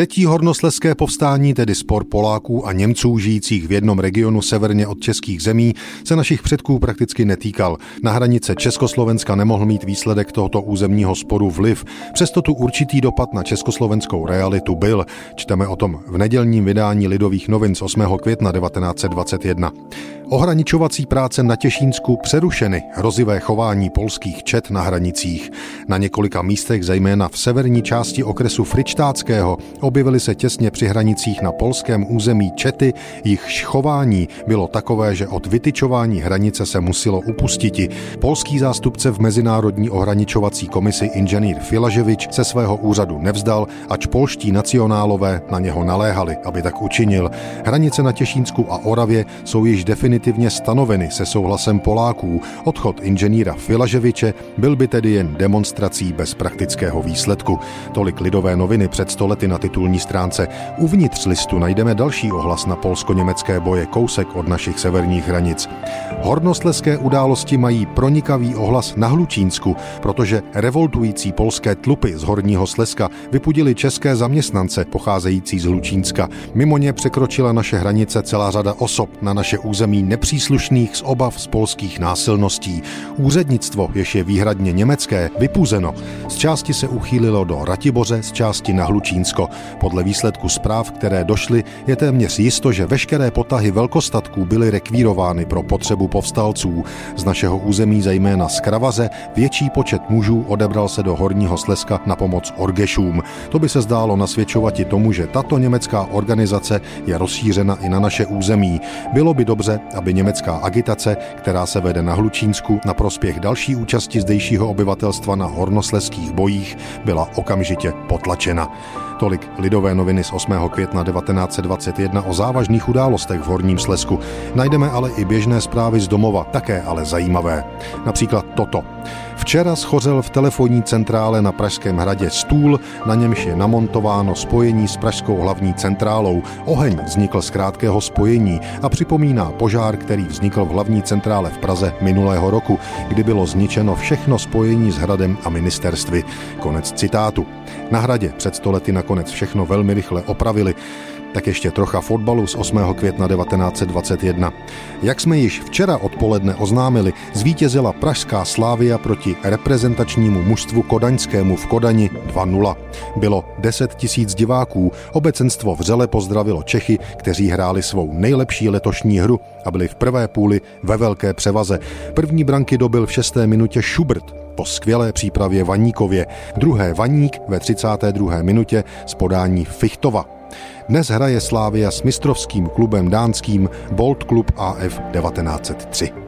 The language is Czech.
Třetí hornoslezské povstání, tedy spor Poláků a Němců žijících v jednom regionu severně od českých zemí, se našich předků prakticky netýkal. Na hranice Československa nemohl mít výsledek tohoto územního sporu vliv, přesto tu určitý dopad na československou realitu byl. Čteme o tom v nedělním vydání Lidových novin z 8. května 1921. Ohraničovací práce na Těšínsku přerušeny, hrozivé chování polských čet na hranicích. Na několika místech, zejména v severní části okresu Fričtáckého, objevily se těsně při hranicích na polském území čety, jichž chování bylo takové, že od vytyčování hranice se muselo upustiti. Polský zástupce v Mezinárodní ohraničovací komisi inženýr Filaževič se svého úřadu nevzdal, ač polští nacionálové na něho naléhali, aby tak učinil. Hranice na Těšínsku a Oravě jsou již definitivně stanoveny se souhlasem Poláků. Odchod inženýra Filaževiče byl by tedy jen demonstrací bez praktického výsledku. Tolik Lidové noviny před 100 lety na titulní stránce. Uvnitř listu najdeme další ohlas na polsko-německé boje kousek od našich severních hranic. Hornoslezské události mají pronikavý ohlas na Hlučínsku, protože revoltující polské tlupy z Horního Slezska vypudili české zaměstnance pocházející z Hlučínska. Mimo ně překročila naše hranice celá řada osob na naše území nepříslušných z obav z polských násilností. Úřednictvo, jež je výhradně německé, vypuzeno. Z části se uchýlilo do Ratiboře, z části na Hlučínsko. Podle výsledku zpráv, které došly, je téměř jisto, že veškeré potahy velkostatků byly rekvírovány pro potřebu povstalců. Z našeho území, zejména z Kravaze, větší počet mužů odebral se do Horního Slezska na pomoc Orgešům. To by se zdálo nasvědčovati tomu, že tato německá organizace je rozšířena i na naše území. Bylo by dobře, aby německá agitace, která se vede na Hlučínsku na prospěch další účasti zdejšího obyvatelstva na hornoslezských bojích, byla okamžitě potlačena. Tolik Lidové noviny z 8. května 1921 o závažných událostech v Horním Slezsku. Najdeme ale i běžné zprávy z domova, také ale zajímavé. Například toto. Včera schořel v telefonní centrále na Pražském hradě stůl, na němž je namontováno spojení s pražskou hlavní centrálou. Oheň vznikl z krátkého spojení a připomíná požár, který vznikl v hlavní centrále v Praze minulého roku, kdy bylo zničeno všechno spojení s hradem a ministerstvy. Konec citátu. Na hradě před 100 lety nakonec všechno velmi rychle opravili. Tak ještě trocha fotbalu z 8. května 1921. Jak jsme již včera odpoledne oznámili, zvítězila pražská Slavia proti reprezentačnímu mužstvu kodaňskému v Kodani 2-0. Bylo 10 000 diváků, obecenstvo vřele pozdravilo Čechy, kteří hráli svou nejlepší letošní hru a byli v prvé půli ve velké převaze. První branky dobil v 6. minutě Schubert po skvělé přípravě Vaníkově, druhé Vaník ve 32. minutě z podání Fichtova. Dnes hraje Slavia s mistrovským klubem dánským Boldklub AF 1903.